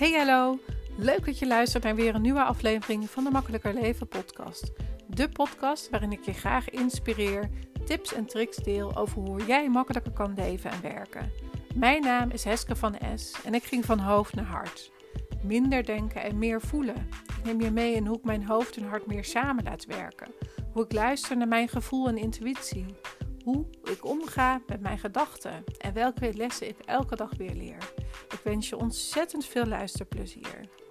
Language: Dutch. Hey hallo, leuk dat je luistert naar weer een nieuwe aflevering van de Makkelijker Leven Podcast. De podcast waarin ik je graag inspireer, tips en tricks deel over hoe jij makkelijker kan leven en werken. Mijn naam is Heske van Esch en ik ging van hoofd naar hart. Minder denken en meer voelen. Ik neem je mee in hoe ik mijn hoofd en hart meer samen laat werken. Hoe ik luister naar mijn gevoel en intuïtie. Hoe ik omga met mijn gedachten en welke lessen ik elke dag weer leer. Ik wens je ontzettend veel luisterplezier.